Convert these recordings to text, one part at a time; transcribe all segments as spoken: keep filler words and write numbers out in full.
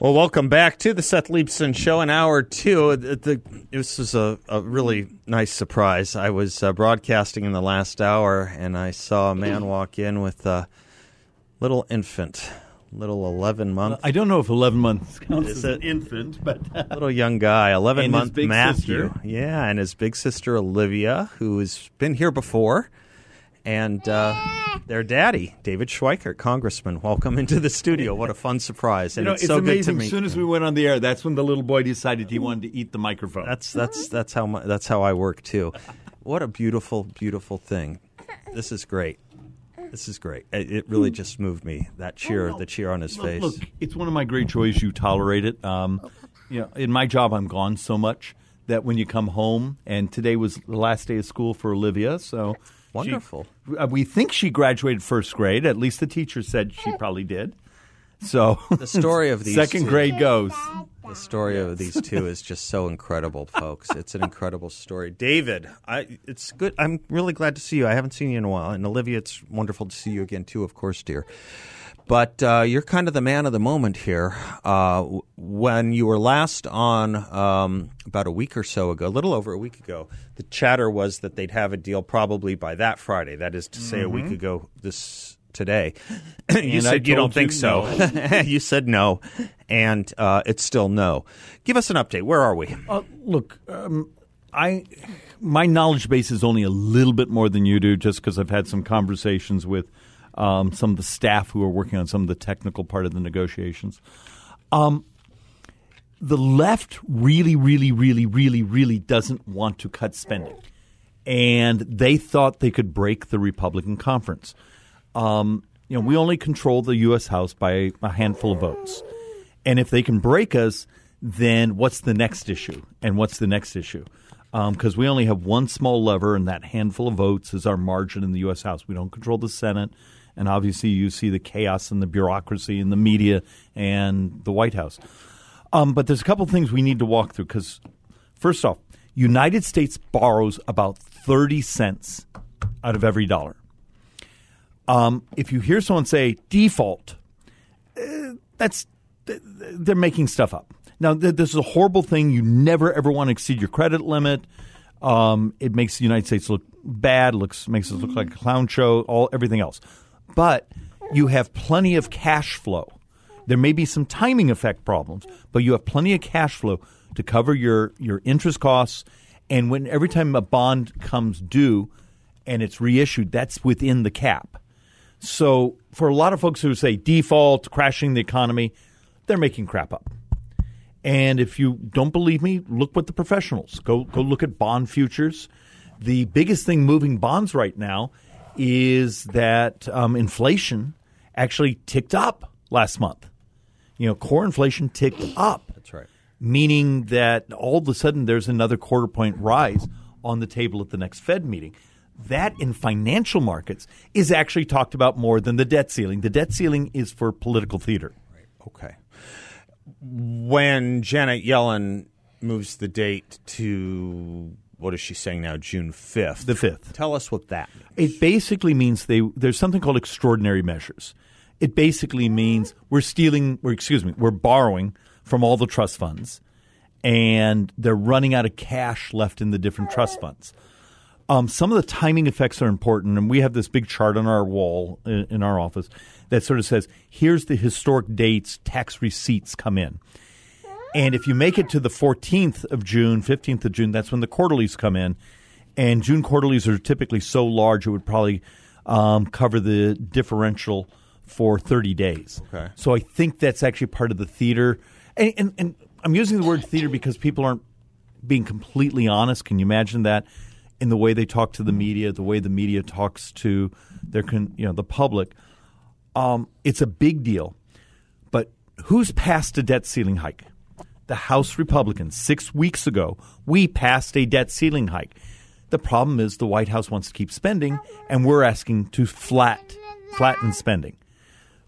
Well, welcome back to the Seth Leibsohn Show in Hour two. The, the, this was a, a really nice surprise. I was uh, broadcasting in the last hour, and I saw a man walk in with a little infant, little eleven-month. I don't know if eleven months counts as an infant, but... Uh, little young guy, eleven-month Matthew. Sister. Yeah, and his big sister, Olivia, who has been here before, and... Uh, their daddy, David Schweikert, Congressman. Welcome into the studio. What a fun surprise. And you know, it's, it's so amazing. Good to meet you. As soon as we went on the air, that's when the little boy decided he wanted to eat the microphone. That's that's that's how my, that's how I work, too. What a beautiful, beautiful thing. This is great. This is great. It really just moved me, that cheer, oh, no. the cheer on his look, face. Look, it's one of my great joys. You tolerate it. Um, you know, in my job, I'm gone so much that when you come home, and today was the last day of school for Olivia, so... Wonderful. She, we think she graduated first grade. At least the teacher said she probably did. So the story of these second two, grade goes. The story of these two is just so incredible, folks. It's an incredible story. David, I, it's good. I'm really glad to see you. I haven't seen you in a while. And Olivia, it's wonderful to see you again, too, of course, dear. But uh, you're kind of the man of the moment here. Uh, when you were last on um, about a week or so ago, a little over a week ago, the chatter was that they'd have a deal probably by that Friday. That is to say, mm-hmm. a week ago this today. you and said you don't think you so. No. You said no, and uh, it's still no. Give us an update. Where are we? Uh, look, um, I my knowledge base is only a little bit more than you do, just because I've had some conversations with – Um, some of the staff who are working on some of the technical part of the negotiations. Um, the left really, really, really, really, really doesn't want to cut spending. And they thought they could break the Republican conference. Um, you know, we only control the U S House by a handful of votes. And if they can break us, then what's the next issue? And what's the next issue? Because um, we only have one small lever, and that handful of votes is our margin in the U S House. We don't control the Senate. And obviously, you see the chaos and the bureaucracy and the media and the White House. Um, but there's a couple things we need to walk through because, first off, United States borrows about thirty cents out of every dollar. Um, if you hear someone say default, uh, that's they're making stuff up. Now, th- this is a horrible thing. You never, ever want to exceed your credit limit. Um, it makes the United States look bad, looks makes us look like a clown show, all everything else. But you have plenty of cash flow. There may be some timing effect problems, but you have plenty of cash flow to cover your, your interest costs. And when every time a bond comes due and it's reissued, that's within the cap. So for a lot of folks who say default, crashing the economy, they're making crap up. And if you don't believe me, look with the professionals. Go go look at bond futures. The biggest thing moving bonds right now is that um, inflation actually ticked up last month. You know, core inflation ticked up. That's right. Meaning that all of a sudden there's another quarter point rise on the table at the next Fed meeting. That in financial markets is actually talked about more than the debt ceiling. The debt ceiling is for political theater. Right. Okay. When Janet Yellen moves the date to... What is she saying now? June fifth. The fifth. Tell us what that means. It basically means they there's something called extraordinary measures. It basically means we're stealing, or excuse me, we're borrowing from all the trust funds, and they're running out of cash left in the different trust funds. Um, some of the timing effects are important, and we have this big chart on our wall in, in our office that sort of says, here's the historic dates tax receipts come in. And if you make it to the fourteenth of June, fifteenth of June, that's when the quarterlies come in. And June quarterlies are typically so large it would probably um, cover the differential for thirty days. Okay. So I think that's actually part of the theater. And, and, and I'm using the word theater because people aren't being completely honest. Can you imagine that in the way they talk to the media, the way the media talks to their, you know, the public? Um, it's a big deal. Who's passed a debt ceiling hike? The House Republicans. Six weeks ago, we passed a debt ceiling hike. The problem is the White House wants to keep spending, and we're asking to flat, flatten spending.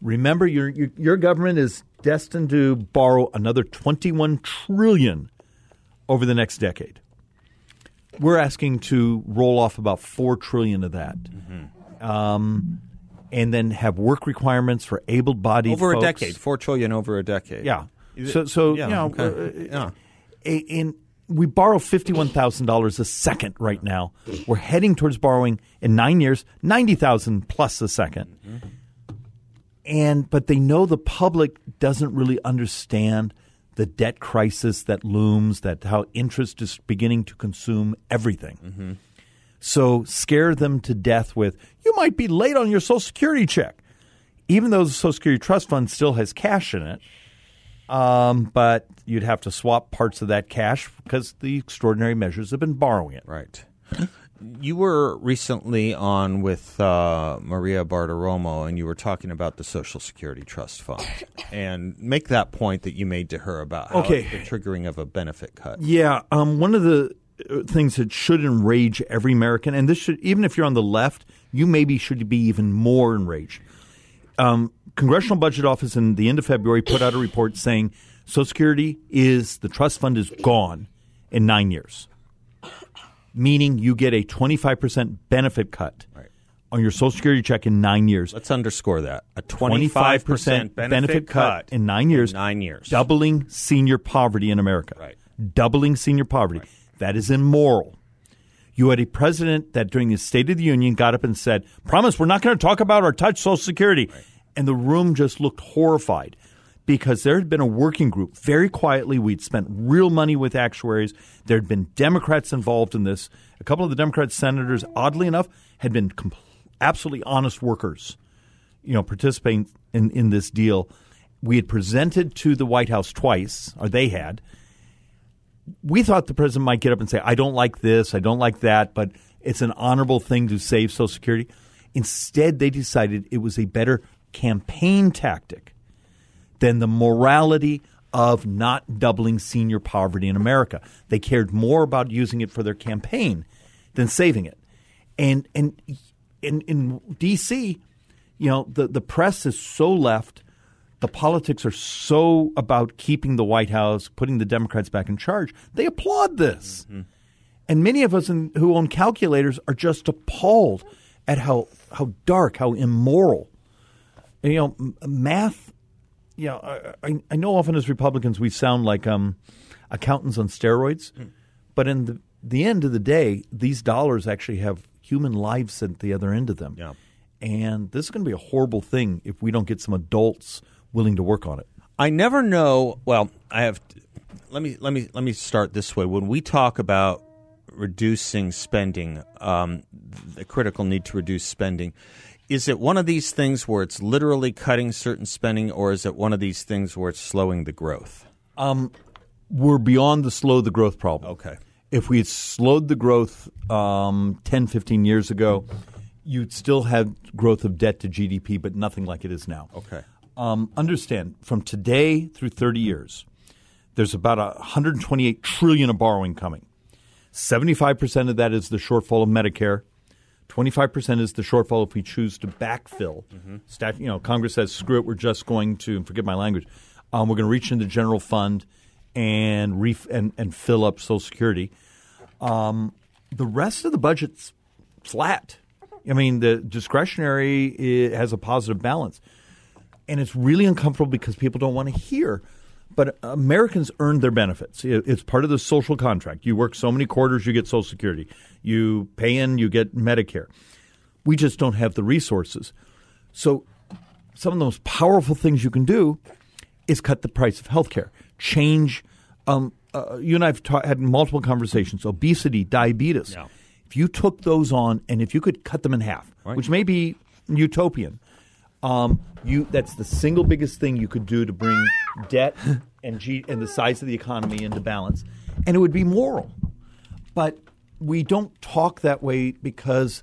Remember, your your, your government is destined to borrow another twenty-one trillion dollars over the next decade. We're asking to roll off about four trillion dollars of that. Mm-hmm. Um And then have work requirements for able-bodied folks. Over a decade, four trillion over a decade. Yeah. So, so yeah, you know, okay. uh, yeah. And we borrow fifty-one thousand dollars a second right now. We're heading towards borrowing in nine years ninety thousand plus a second. Mm-hmm. And but they know the public doesn't really understand the debt crisis that looms. That how interest is beginning to consume everything. Mm-hmm. So scare them to death with, you might be late on your Social Security check, even though the Social Security Trust Fund still has cash in it. Um, but you'd have to swap parts of that cash because the extraordinary measures have been borrowing it. Right. You were recently on with uh, Maria Bartiromo, and you were talking about the Social Security Trust Fund. And make that point that you made to her about how okay. the triggering of a benefit cut. Yeah. Um, one of the things that should enrage every American, and this should, even if you're on the left, you maybe should be even more enraged. Um, Congressional Budget Office in the end of February put out a report saying Social Security is, the trust fund is gone in nine years, meaning you get a twenty-five percent benefit cut right. on your Social Security check in nine years. Let's underscore that. A twenty-five percent, twenty-five percent benefit, benefit cut, cut in nine years, in nine years, doubling senior poverty in America, right. doubling senior poverty. Right. That is immoral. You had a president that during the State of the Union got up and said, promise we're not going to talk about or touch Social Security. Right. And the room just looked horrified because there had been a working group very quietly. We'd spent real money with actuaries. There had been Democrats involved in this. A couple of the Democrat senators, oddly enough, had been com- absolutely honest workers, you know, participating in, in this deal. We had presented to the White House twice, or they had. We thought the president might get up and say, I don't like this, I don't like that, but it's an honorable thing to save Social Security. Instead, they decided it was a better campaign tactic than the morality of not doubling senior poverty in America. They cared more about using it for their campaign than saving it. And and in, in D C, you know, the, the press is so left. The politics are so about keeping the White House, putting the Democrats back in charge. They applaud this. Mm-hmm. And many of us in, who own calculators are just appalled at how how dark, how immoral. And, you know, math, you know, I, I know often as Republicans we sound like um, accountants on steroids. Mm. But in the, the end of the day, these dollars actually have human lives at the other end of them. Yeah. And this is going to be a horrible thing if we don't get some adults – willing to work on it. I never know. Well, I have. Let me let me let me start this way. When we talk about reducing spending, um, the critical need to reduce spending, is it one of these things where it's literally cutting certain spending, or is it one of these things where it's slowing the growth? Um, we're beyond the slow the growth problem. Okay. If we had slowed the growth um, ten, fifteen years ago, you'd still have growth of debt to G D P, but nothing like it is now. Okay. Um, understand, from today through thirty years, there's about one hundred twenty-eight trillion dollars of borrowing coming. seventy-five percent of that is the shortfall of Medicare. twenty-five percent is the shortfall if we choose to backfill. Mm-hmm. Stat, you know, Congress says, screw it, we're just going to – forgive my language um, – we're going to reach into the general fund and, ref- and, and fill up Social Security. Um, the rest of the budget's flat. I mean, the discretionary it has a positive balance. And it's really uncomfortable because people don't want to hear. But Americans earn their benefits. It's part of the social contract. You work so many quarters, you get Social Security. You pay in, you get Medicare. We just don't have the resources. So some of the most powerful things you can do is cut the price of health care. Change um, – uh, you and I have ta- had multiple conversations, obesity, diabetes. Yeah. If you took those on and if you could cut them in half, right. which may be utopian – Um, you that's the single biggest thing you could do to bring debt and G, and the size of the economy into balance, and it would be moral. But we don't talk that way because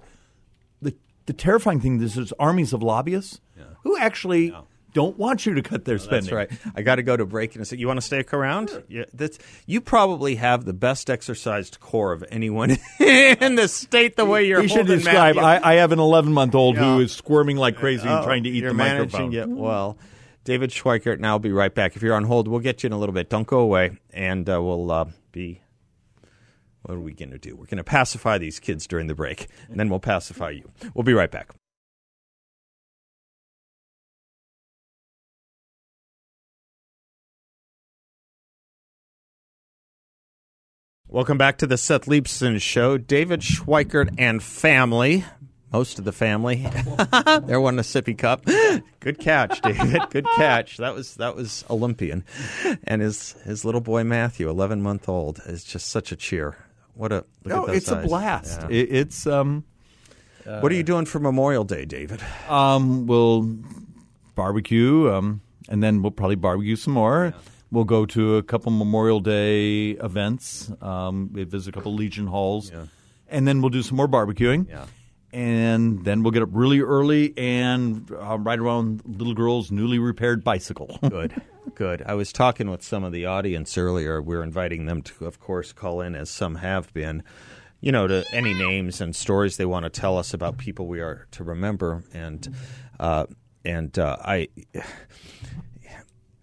the the terrifying thing is there's armies of lobbyists yeah. who actually yeah. don't want you to cut their no, spending. That's right. I got to go to break. And say, you want to stick around? Sure. Yeah, that's, you probably have the best exercised core of anyone in the state the way you're you holding, should describe. I, I have an eleven-month-old yeah. who is squirming like crazy oh, and trying to eat the microphone. You're managing it well. David Schweikert, and I'll be right back. If you're on hold, we'll get you in a little bit. Don't go away, and uh, we'll uh, be – what are we going to do? We're going to pacify these kids during the break, and then we'll pacify you. We'll be right back. Welcome back to the Seth Leibsohn Show. David Schweikert and family – most of the family. There won a sippy cup. Good catch, David. Good catch. That was that was Olympian. And his his little boy Matthew, eleven month old, is just such a cheer. What a look no, at those it's eyes. A blast. Yeah. It, it's um. Uh, what are you doing for Memorial Day, David? Um, we'll barbecue, um, and then we'll probably barbecue some more. Yeah. We'll go to a couple Memorial Day events. Um, we visit a couple Legion halls, yeah. and then we'll do some more barbecuing. Yeah. And then we'll get up really early and uh, ride around little girl's newly repaired bicycle. Good, good. I was talking with some of the audience earlier. We're inviting them to, of course, call in, as some have been, you know, to any names and stories they want to tell us about people we are to remember. And uh, and uh, I,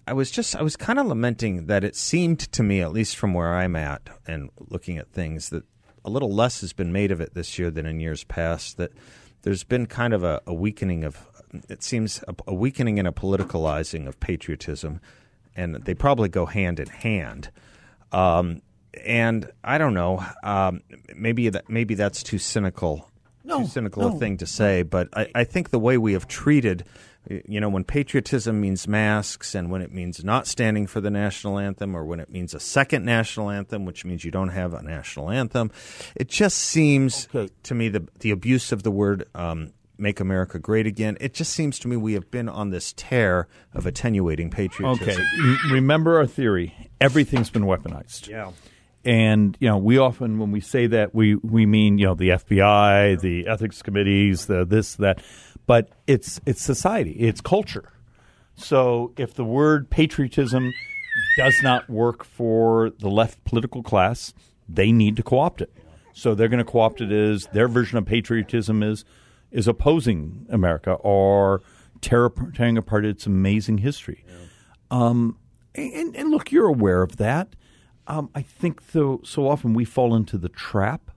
I was just, I was kind of lamenting that it seemed to me, at least from where I'm at and looking at things, that a little less has been made of it this year than in years past, that there's been kind of a, a weakening of, it seems, a, a weakening and a politicalizing of patriotism, and they probably go hand in hand. Um, and I don't know, um, maybe that maybe that's too cynical, no, too cynical no. a thing to say, but I, I think the way we have treated, you know, when patriotism means masks and when it means not standing for the national anthem, or when it means a second national anthem, which means you don't have a national anthem, it just seems okay. to me the the abuse of the word um, "Make America Great Again." It just seems to me we have been on this tear of attenuating patriotism. Okay, remember our theory: everything's been weaponized. Yeah, and you know, we often, when we say that, we we mean, you know, the F B I, the ethics committees, the this that. But it's it's society, it's culture. So if the word patriotism does not work for the left political class, they need to co-opt it. So they're going to co-opt it as their version of patriotism is is opposing America or tear, tearing apart its amazing history. Yeah. Um, and, and look, you're aware of that. Um, I think though, so often we fall into the trap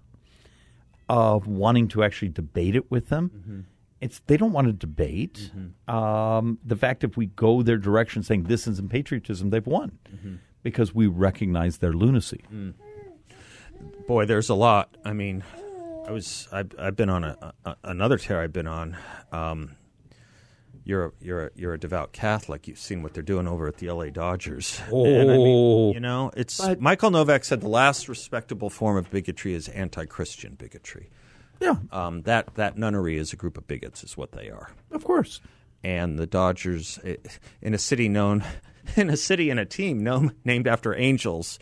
of wanting to actually debate it with them. Mm-hmm. It's they don't want to debate. Mm-hmm. Um, the fact if we go their direction saying this isn't patriotism, they've won mm-hmm. because we recognize their lunacy. Mm. Boy, there's a lot. I mean, I was I've, I've been on a, a, another tear. I've been on. Um, you're a, you're a, you're a devout Catholic. You've seen what they're doing over at the L A Dodgers. Oh, and I mean, you know, it's but, Michael Novak said the last respectable form of bigotry is anti-Christian bigotry. Yeah, um, that that nunnery is a group of bigots, is what they are. Of course, and the Dodgers, it, in a city known, in a city and a team known named after angels.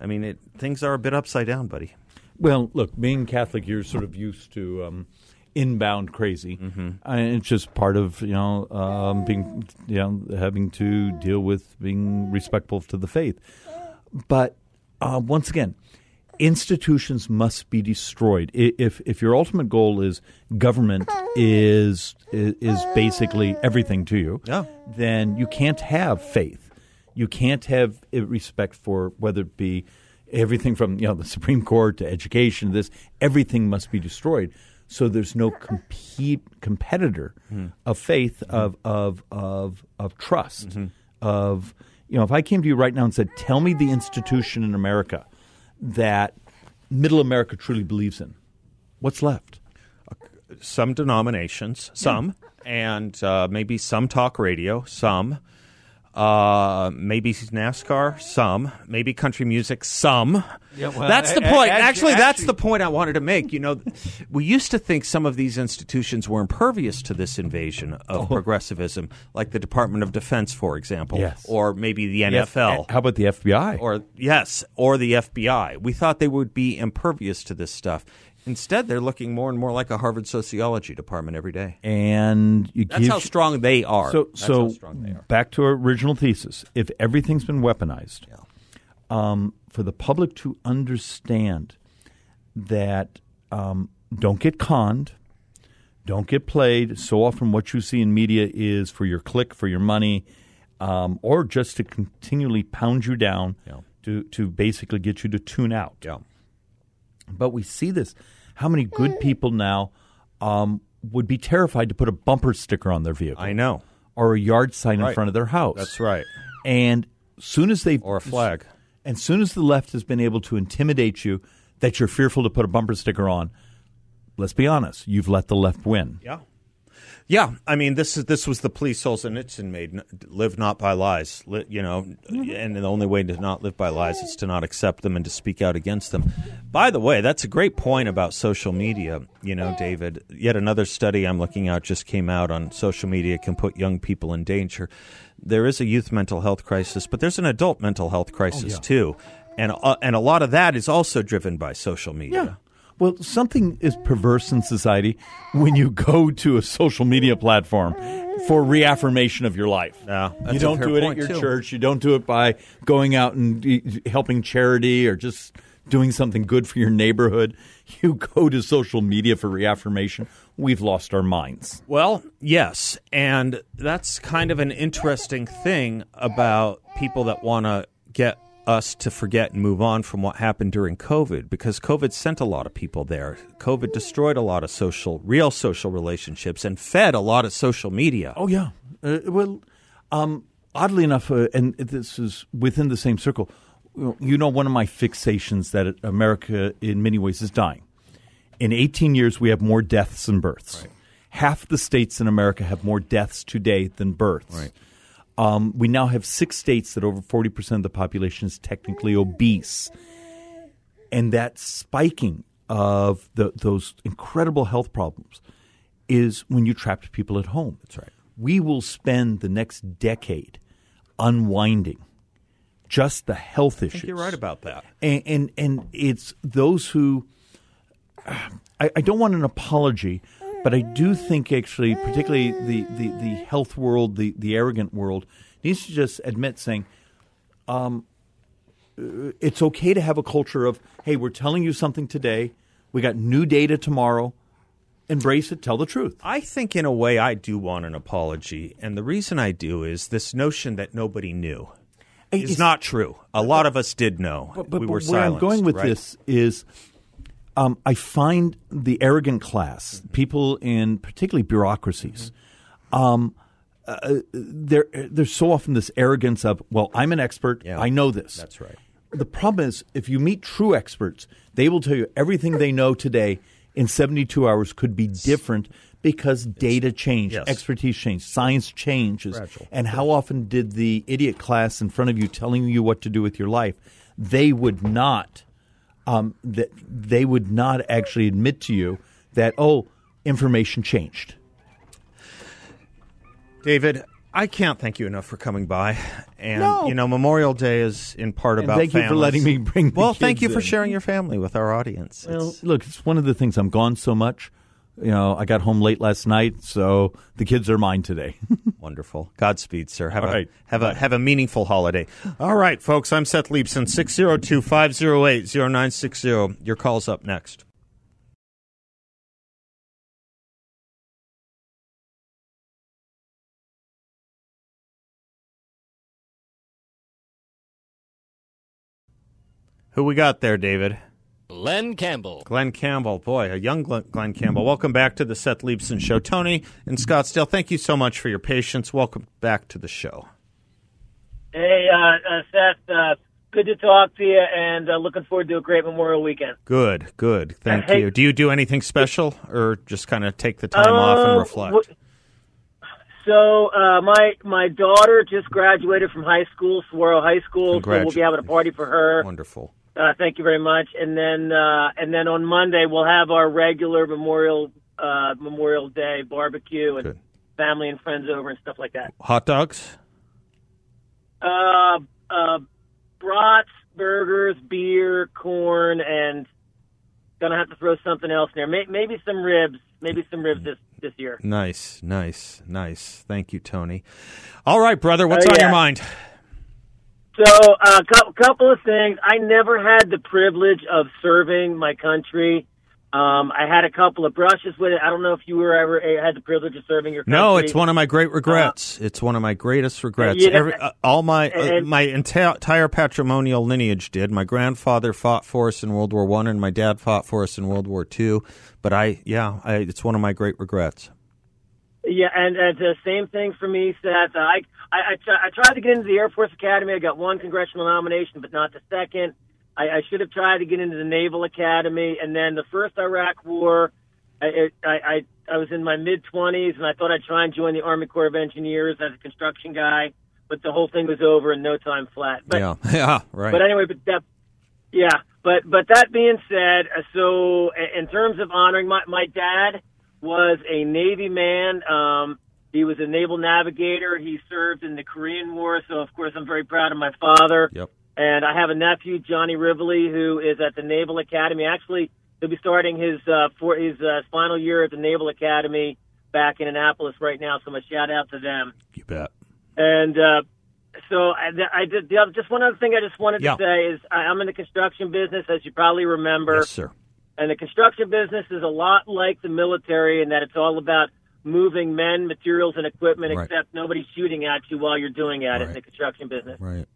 I mean, it, things are a bit upside down, buddy. Well, look, being Catholic, you're sort of used to um, inbound crazy, mm-hmm. I, it's just part of you know um, being you know having to deal with being respectful to the faith. But uh, once again. Institutions must be destroyed. If if your ultimate goal is government is is basically everything to you, yeah. then you can't have faith. You can't have respect for whether it be everything from you know the Supreme Court to education. This everything must be destroyed. So there's no compete competitor mm-hmm. of faith mm-hmm. of of of of trust mm-hmm. of you know. If I came to you right now and said, "Tell me the institution in America." That middle America truly believes in. What's left? Some denominations, some, yeah. and uh, maybe some talk radio, some, uh, maybe NASCAR, some, maybe country music, some. Yeah, well, that's the point. Actually, actually, that's the point I wanted to make. You know, we used to think some of these institutions were impervious to this invasion of oh. progressivism, like the Department of Defense, for example, yes. or maybe the N F L. F- how about the F B I? Or yes, or the F B I. We thought they would be impervious to this stuff. Instead, they're looking more and more like a Harvard sociology department every day. And you That's give, how strong they are. So, That's so how strong they are. Back to our original thesis. If everything's been weaponized, yeah. um, for the public to understand that um, don't get conned, don't get played. So often what you see in media is for your click, for your money, um, or just to continually pound you down yeah. to, to basically get you to tune out. Yeah. But we see this. How many good people now um, would be terrified to put a bumper sticker on their vehicle? I know. Or a yard sign right. in front of their house. That's right. And soon as they or a flag. And soon as the left has been able to intimidate you that you're fearful to put a bumper sticker on, let's be honest, you've let the left win. Yeah. Yeah, I mean, this is this was the plea Solzhenitsyn made: live not by lies. You know, and the only way to not live by lies is to not accept them and to speak out against them. By the way, that's a great point about social media. You know, David, yet another study I'm looking at just came out on social media can put young people in danger. There is a youth mental health crisis, but there's an adult mental health crisis oh, yeah. too, and uh, and a lot of that is also driven by social media. Yeah. Well, something is perverse in society when you go to a social media platform for reaffirmation of your life. Yeah, you don't do it at your too. church. You don't do it by going out and helping charity or just doing something good for your neighborhood. You go to social media for reaffirmation. We've lost our minds. Well, yes, and that's kind of an interesting thing about people that want to get us to forget and move on from what happened during COVID, because COVID sent a lot of people there. COVID destroyed a lot of social, real social relationships and fed a lot of social media. Oh, yeah. Uh, well, um, oddly enough, uh, and this is within the same circle, you know, one of my fixations that America in many ways is dying. In eighteen years, we have more deaths than births. Right. Half the states in America have more deaths today than births. Right. Um, we now have six states that over forty percent of the population is technically obese. And that spiking of the, those incredible health problems is when you trapped people at home. That's right. We will spend the next decade unwinding just the health issues. I think you're right about that. And and, and it's those who uh, – I, I don't want an apology – but I do think actually particularly the, the, the health world, the, the arrogant world, needs to just admit saying um, it's okay to have a culture of, hey, we're telling you something today. We got new data tomorrow. Embrace it. Tell the truth. I think in a way I do want an apology. And the reason I do is this notion that nobody knew is it's, not true. A lot but, of us did know. But, but, we were but where silenced, I'm going with right? this is – Um, I find the arrogant class, people in particularly bureaucracies, um, uh, there, there's so often this arrogance of, well, I'm an expert. Yeah, I know this. That's right. The problem is if you meet true experts, they will tell you everything they know today in seventy-two hours could be different because data changed, yes. expertise changed, science changes. Fragile. And how often did the idiot class in front of you telling you what to do with your life, they would not. Um, that they would not actually admit to you that, oh, information changed. David, I can't thank you enough for coming by. And, no. you know, Memorial Day is in part and about thank families. Thank you for letting me bring the Well, thank you in. for sharing your family with our audience. Well, it's, look, it's one of the things. I'm gone so much. You know, I got home late last night, so the kids are mine today. Wonderful. Godspeed, sir. Have All a right. have a have a meaningful holiday. All right, folks. I'm Seth Leibsohn, six oh two, five oh eight, oh nine six oh. Your call's up next. Who we got there, David? Glenn Campbell. Glenn Campbell. Boy, a young Glenn Campbell. Welcome back to the Seth Leibsohn Show. Tony in Scottsdale, thank you so much for your patience. Welcome back to the show. Hey, uh, uh, Seth, uh, good to talk to you, and uh, looking forward to a great Memorial Weekend. Good, good. Thank uh, hey, you. Do you do anything special or just kind of take the time uh, off and reflect? So uh, my my daughter just graduated from high school, Saguaro High School, so we'll be having a party for her. Wonderful. Uh, thank you very much. And then uh, and then on Monday, we'll have our regular Memorial uh, Memorial Day barbecue and Good. family and friends over and stuff like that. Hot dogs? Uh, uh, brats, burgers, beer, corn, and going to have to throw something else in there. Maybe some ribs. Maybe some ribs this, this year. Nice, nice, nice. Thank you, Tony. All right, brother, what's oh, yeah. on your mind? So a uh, co- couple of things. I never had the privilege of serving my country. Um, I had a couple of brushes with it. I don't know if you were ever had the privilege of serving your country. No, it's one of my great regrets. Uh, it's one of my greatest regrets. You know, Every, uh, all my and, uh, my entire patrimonial lineage did. My grandfather fought for us in World War One, and my dad fought for us in World War Two. But I, yeah, I, it's one of my great regrets. Yeah, and, and the same thing for me, Seth. I I, I, try, I tried to get into the Air Force Academy. I got one congressional nomination, but not the second. I, I should have tried to get into the Naval Academy, and then the first Iraq War, I, it, I, I, I was in my mid-twenties, and I thought I'd try and join the Army Corps of Engineers as a construction guy, but the whole thing was over in no time flat. But, yeah, yeah, right. But anyway, but that, yeah, but but that being said, so in terms of honoring, my, my dad was a Navy man. Um, he was a naval navigator. He served in the Korean War, so of course I'm very proud of my father. Yep. And I have a nephew, Johnny Rivoli, who is at the Naval Academy. Actually, he'll be starting his uh, for his uh, final year at the Naval Academy back in Annapolis right now. So, my shout out to them. You bet. And uh, so, I, I did the other, just one other thing I just wanted yeah. to say is I, I'm in the construction business, as you probably remember. Yes, sir. And the construction business is a lot like the military in that it's all about moving men, materials, and equipment. Right. Except nobody's shooting at you while you're doing at right. it in the construction business. Right.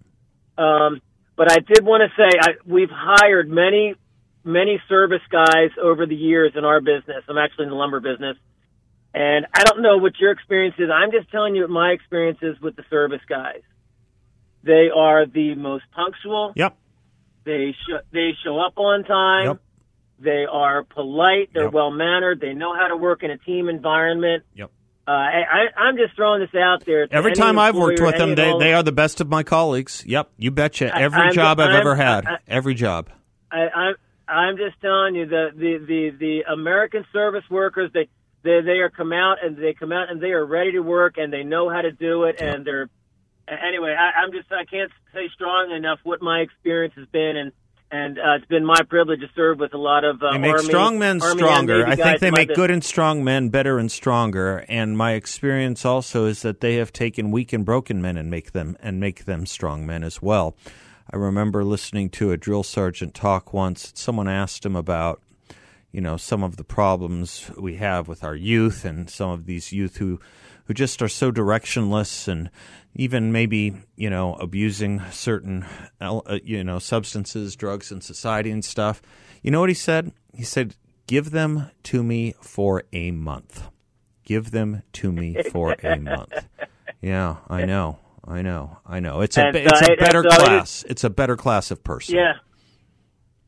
Um, But I did want to say I, we've hired many, many service guys over the years in our business. I'm actually in the lumber business. And I don't know what your experience is. I'm just telling you what my experience is with the service guys. They are the most punctual. Yep. They, sh- they show up on time. Yep. They are polite. They're yep. well-mannered. They know how to work in a team environment. Yep. Uh, I, I'm just throwing this out there. Every time I've worked with them, they, they are the best of my colleagues. Yep, you betcha. Every I'm, job I'm, I've I'm, ever had, I, every job. I, I'm I'm just telling you the the, the, the American service workers they, they they are come out and they come out and they are ready to work and they know how to do it yep. and they're anyway. I, I'm just I can't say strong enough what my experience has been and. And uh, it's been my privilege to serve with a lot of uh, They make Army, strong men Army stronger. I think they make good and strong men better and stronger. And my experience also is that they have taken weak and broken men and make them and make them strong men as well. I remember listening to a drill sergeant talk once. Someone asked him about, you know, some of the problems we have with our youth and some of these youth who who just are so directionless and even maybe, you know, abusing certain, you know, substances, drugs in society and stuff. You know what he said? He said, give them to me for a month. Give them to me for a month. Yeah, I know. I know. I know. It's a, and, it's uh, a better uh, class. It's a better class of person. Yeah.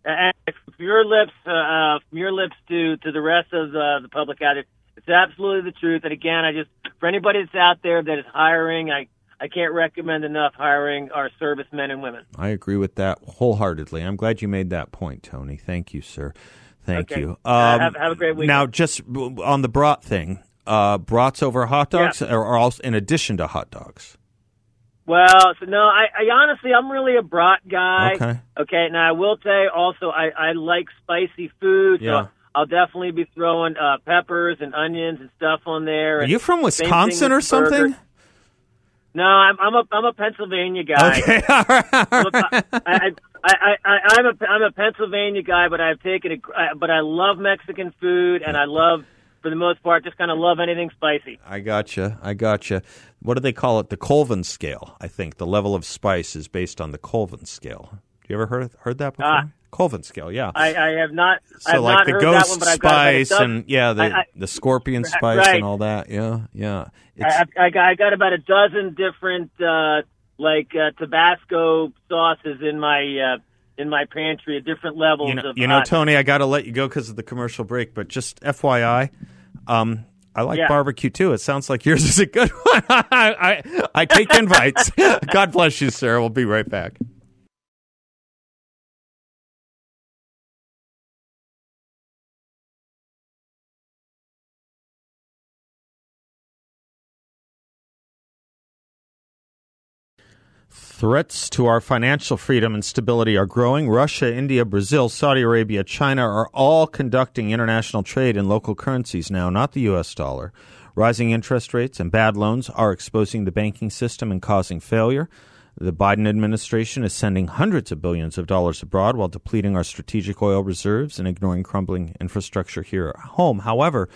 And from your lips, uh, from your lips to, to the rest of the, the public out there, it's absolutely the truth. And again, I just, for anybody that's out there that is hiring, I, I can't recommend enough hiring our servicemen and women. I agree with that wholeheartedly. I'm glad you made that point, Tony. Thank you, sir. Thank okay. you. Um, uh, have, have a great week. Now, just on the brat thing, uh, brats over hot dogs yeah. or, or also in addition to hot dogs? Well, so no, I, I honestly, I'm really a brat guy. Okay. Okay. Now, I will say also, I, I like spicy food. So yeah. I'll definitely be throwing uh, peppers and onions and stuff on there. And are you from Wisconsin or something? No, I'm, I'm a I'm a Pennsylvania guy. Okay, all right. All right. I, I, I, I, I'm a I'm a Pennsylvania guy, but I've taken a, but I love Mexican food, and I love, for the most part, just kind of love anything spicy. I gotcha. I gotcha. What do they call it? The Colvin scale. I think the level of spice is based on the Colvin scale. You ever heard heard that before? Uh, Colvin scale, yeah. I, I have not. So I have like not the heard ghost that one, but I've spice got and yeah, the, I, I, the scorpion spice right. and all that. Yeah, yeah. I, I, I got about a dozen different uh, like uh, Tabasco sauces in my uh, in my pantry at different levels. You know, of you know Tony, I got to let you go because of the commercial break. But just F Y I. Um, I like yeah. barbecue, too. It sounds like yours is a good one. I, I, I take invites. God bless you, sir. We'll be right back. Threats to our financial freedom and stability are growing. Russia, India, Brazil, Saudi Arabia, China are all conducting international trade in local currencies now, not the U S dollar. Rising interest rates and bad loans are exposing the banking system and causing failure. The Biden administration is sending hundreds of billions of dollars abroad while depleting our strategic oil reserves and ignoring crumbling infrastructure here at home. However,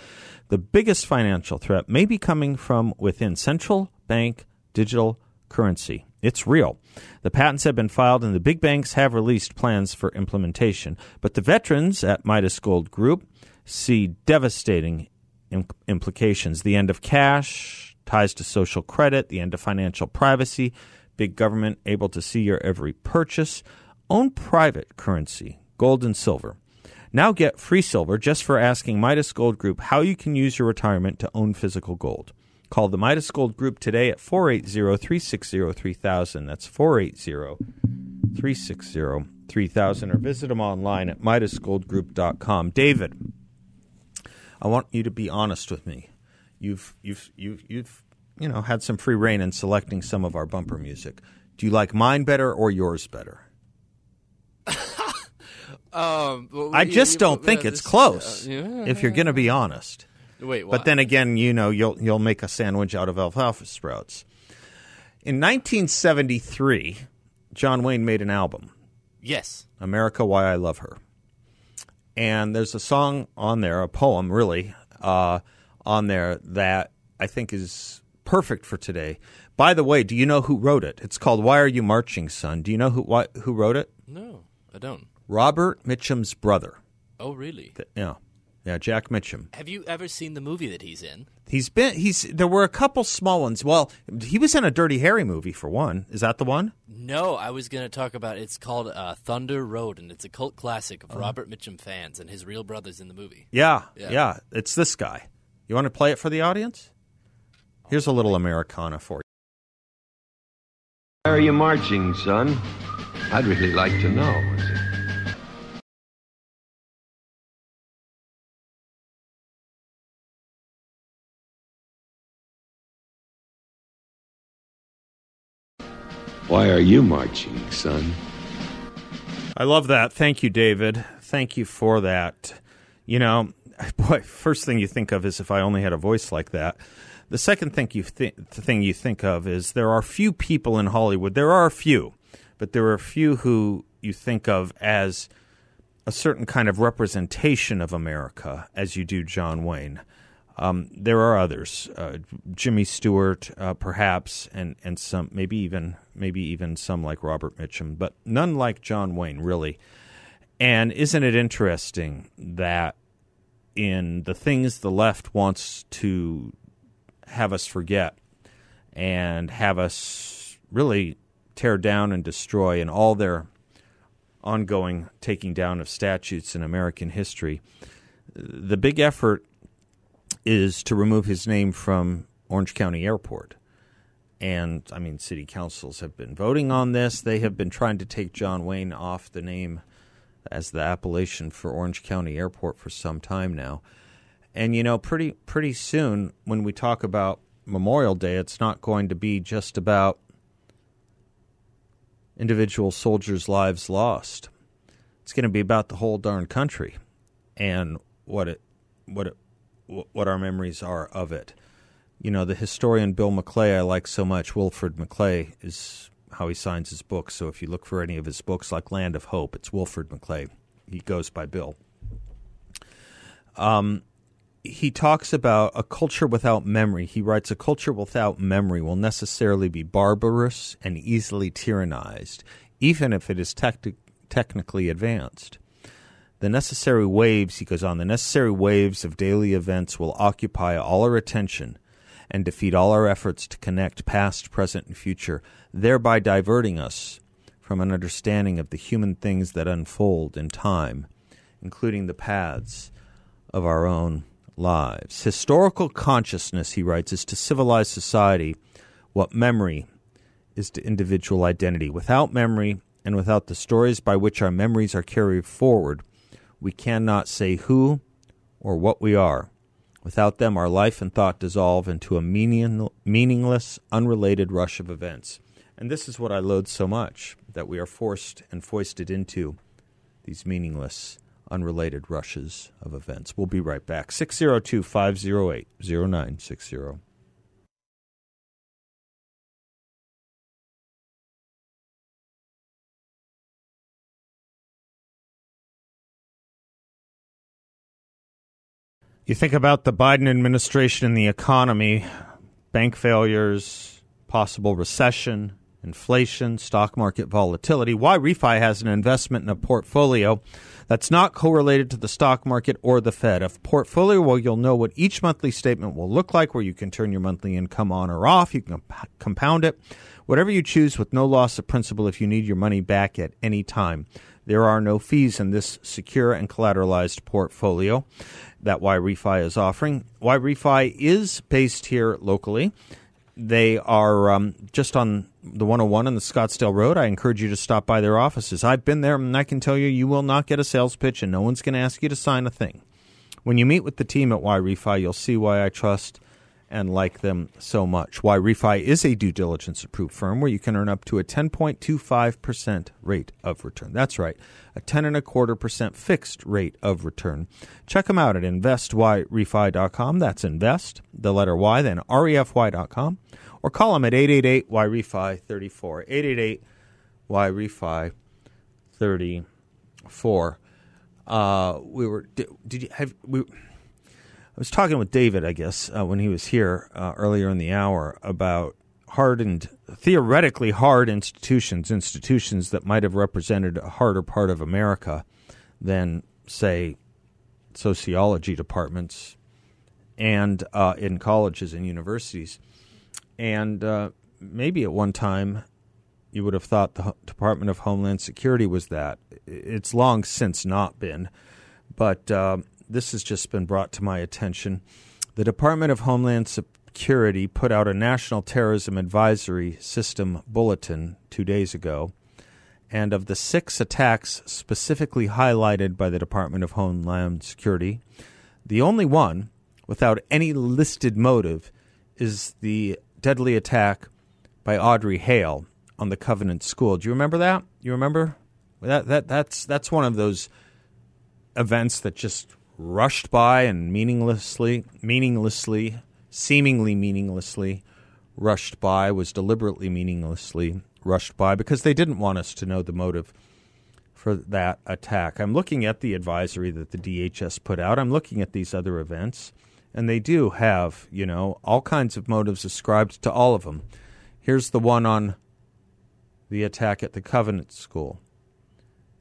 the biggest financial threat may be coming from within: central bank digital currency. It's real. The patents have been filed and the big banks have released plans for implementation. But the veterans at Midas Gold Group see devastating implications: the end of cash, ties to social credit, the end of financial privacy, big government able to see your every purchase, own private currency, gold and silver. Now get free silver just for asking Midas Gold Group how you can use your retirement to own physical gold. Call the Midas Gold Group today at four eight zero, three six zero, three thousand. That's four eight zero, three six zero, three thousand. Or visit them online at Midas Gold Group dot com. David, I want you to be honest with me. You've, you've, you've, you've, you know, had some free reign in selecting some of our bumper music. Do you like mine better or yours better? um, well, I just you, don't you, think uh, it's this, close. Uh, yeah. If you're going to be honest. Wait, but then again, you know, you'll you'll make a sandwich out of alfalfa sprouts. In nineteen seventy-three, John Wayne made an album. Yes, America, Why I Love Her. And there's a song on there, a poem really, uh, on there that I think is perfect for today. By the way, do you know who wrote it? It's called "Why Are You Marching, Son?" Do you know who why, who wrote it? No, I don't. Robert Mitchum's brother. Oh, really? The, yeah. Yeah, Jack Mitchum. Have you ever seen the movie that he's in? He's been he's there were a couple small ones. Well, he was in a Dirty Harry movie for one. Is that the one? No, I was going to talk about it's called uh, Thunder Road, and it's a cult classic of oh. Robert Mitchum fans, and his real brother's in the movie. Yeah, yeah, yeah, it's this guy. You want to play it for the audience? Here's a little Americana for you. Where are you marching, son? I'd really like to know. Is it? Why are you marching, son? I love that. Thank you, David. Thank you for that. You know, boy, first thing you think of is if I only had a voice like that. The second thing you th- thing you think of is there are few people in Hollywood. There are a few, but there are a few who you think of as a certain kind of representation of America, as you do John Wayne. Um, there are others, uh, Jimmy Stewart, uh, perhaps, and, and some maybe even maybe even some like Robert Mitchum, but none like John Wayne, really. And isn't it interesting that in the things the left wants to have us forget and have us really tear down and destroy in all their ongoing taking down of statues in American history, the big effort is to remove his name from Orange County Airport. And, I mean, city councils have been voting on this. They have been trying to take John Wayne off the name as the appellation for Orange County Airport for some time now. And, you know, pretty pretty soon when we talk about Memorial Day, it's not going to be just about individual soldiers' lives lost. It's going to be about the whole darn country and what it what it what our memories are of it. You know, the historian Bill McClay I like so much, Wilfred McClay, is how he signs his books. So if you look for any of his books, like Land of Hope, it's Wilfred McClay. He goes by Bill. Um, he talks about a culture without memory. He writes, a culture without memory will necessarily be barbarous and easily tyrannized, even if it is tec- technically advanced. The necessary waves, he goes on, the necessary waves of daily events will occupy all our attention and defeat all our efforts to connect past, present, and future, thereby diverting us from an understanding of the human things that unfold in time, including the paths of our own lives. Historical consciousness, he writes, is to civilized society what memory is to individual identity. Without memory and without the stories by which our memories are carried forward, we cannot say who or what we are. Without them, our life and thought dissolve into a meaningless, unrelated rush of events. And this is what I loathe so much, that we are forced and foisted into these meaningless, unrelated rushes of events. We'll be right back. six oh two, five oh eight, oh nine six oh. You think about the Biden administration and the economy, bank failures, possible recession, inflation, stock market volatility. Y Refi has an investment in a portfolio that's not correlated to the stock market or the Fed. A portfolio where you'll know what each monthly statement will look like, where you can turn your monthly income on or off. You can compound it, whatever you choose, with no loss of principal if you need your money back at any time. There are no fees in this secure and collateralized portfolio that Y Refi is offering. Y Refi is based here locally. They are um, just on the one oh one on the Scottsdale Road. I encourage you to stop by their offices. I've been there, and I can tell you, you will not get a sales pitch, and no one's going to ask you to sign a thing. When you meet with the team at Y Refi, you'll see why I trust and like them so much. Y Refi is a due diligence-approved firm where you can earn up to a ten point two five percent rate of return. That's right, a ten point two five percent fixed rate of return. Check them out at invest y refi dot com. That's invest, the letter Y, then R E F Y dot com. Or call them at eight eight eight, Y R E F I, three four, eight eight eight, Y R E F I, three four. Uh, we were, did, did you have, we I was talking with David, I guess, uh, when he was here uh, earlier in the hour about hardened, theoretically hard institutions, institutions that might have represented a harder part of America than, say, sociology departments and uh, in colleges and universities. And uh, maybe at one time you would have thought the Department of Homeland Security was that. It's long since not been, but Uh, This has just been brought to my attention. The Department of Homeland Security put out a National Terrorism Advisory System bulletin two days ago, and of the six attacks specifically highlighted by the Department of Homeland Security, the only one without any listed motive is the deadly attack by Audrey Hale on the Covenant School. Do you remember that? You remember? That, that, that's, that's one of those events that just rushed by and meaninglessly, meaninglessly, seemingly meaninglessly rushed by, was deliberately meaninglessly rushed by because they didn't want us to know the motive for that attack. I'm looking at the advisory that the D H S put out. I'm looking at these other events, and they do have, you know, all kinds of motives ascribed to all of them. Here's the one on the attack at the Covenant School.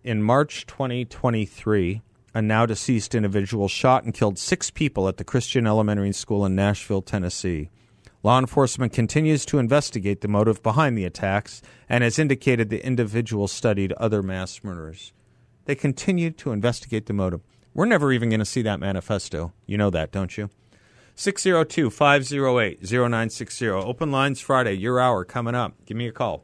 In March twenty twenty-three, a now-deceased individual shot and killed six people at the Christian Elementary School in Nashville, Tennessee. Law enforcement continues to investigate the motive behind the attacks and has indicated the individual studied other mass murders. They continue to investigate the motive. We're never even going to see that manifesto. You know that, don't you? six oh two, five oh eight, oh nine six oh. Open Lines Friday, your hour coming up. Give me a call.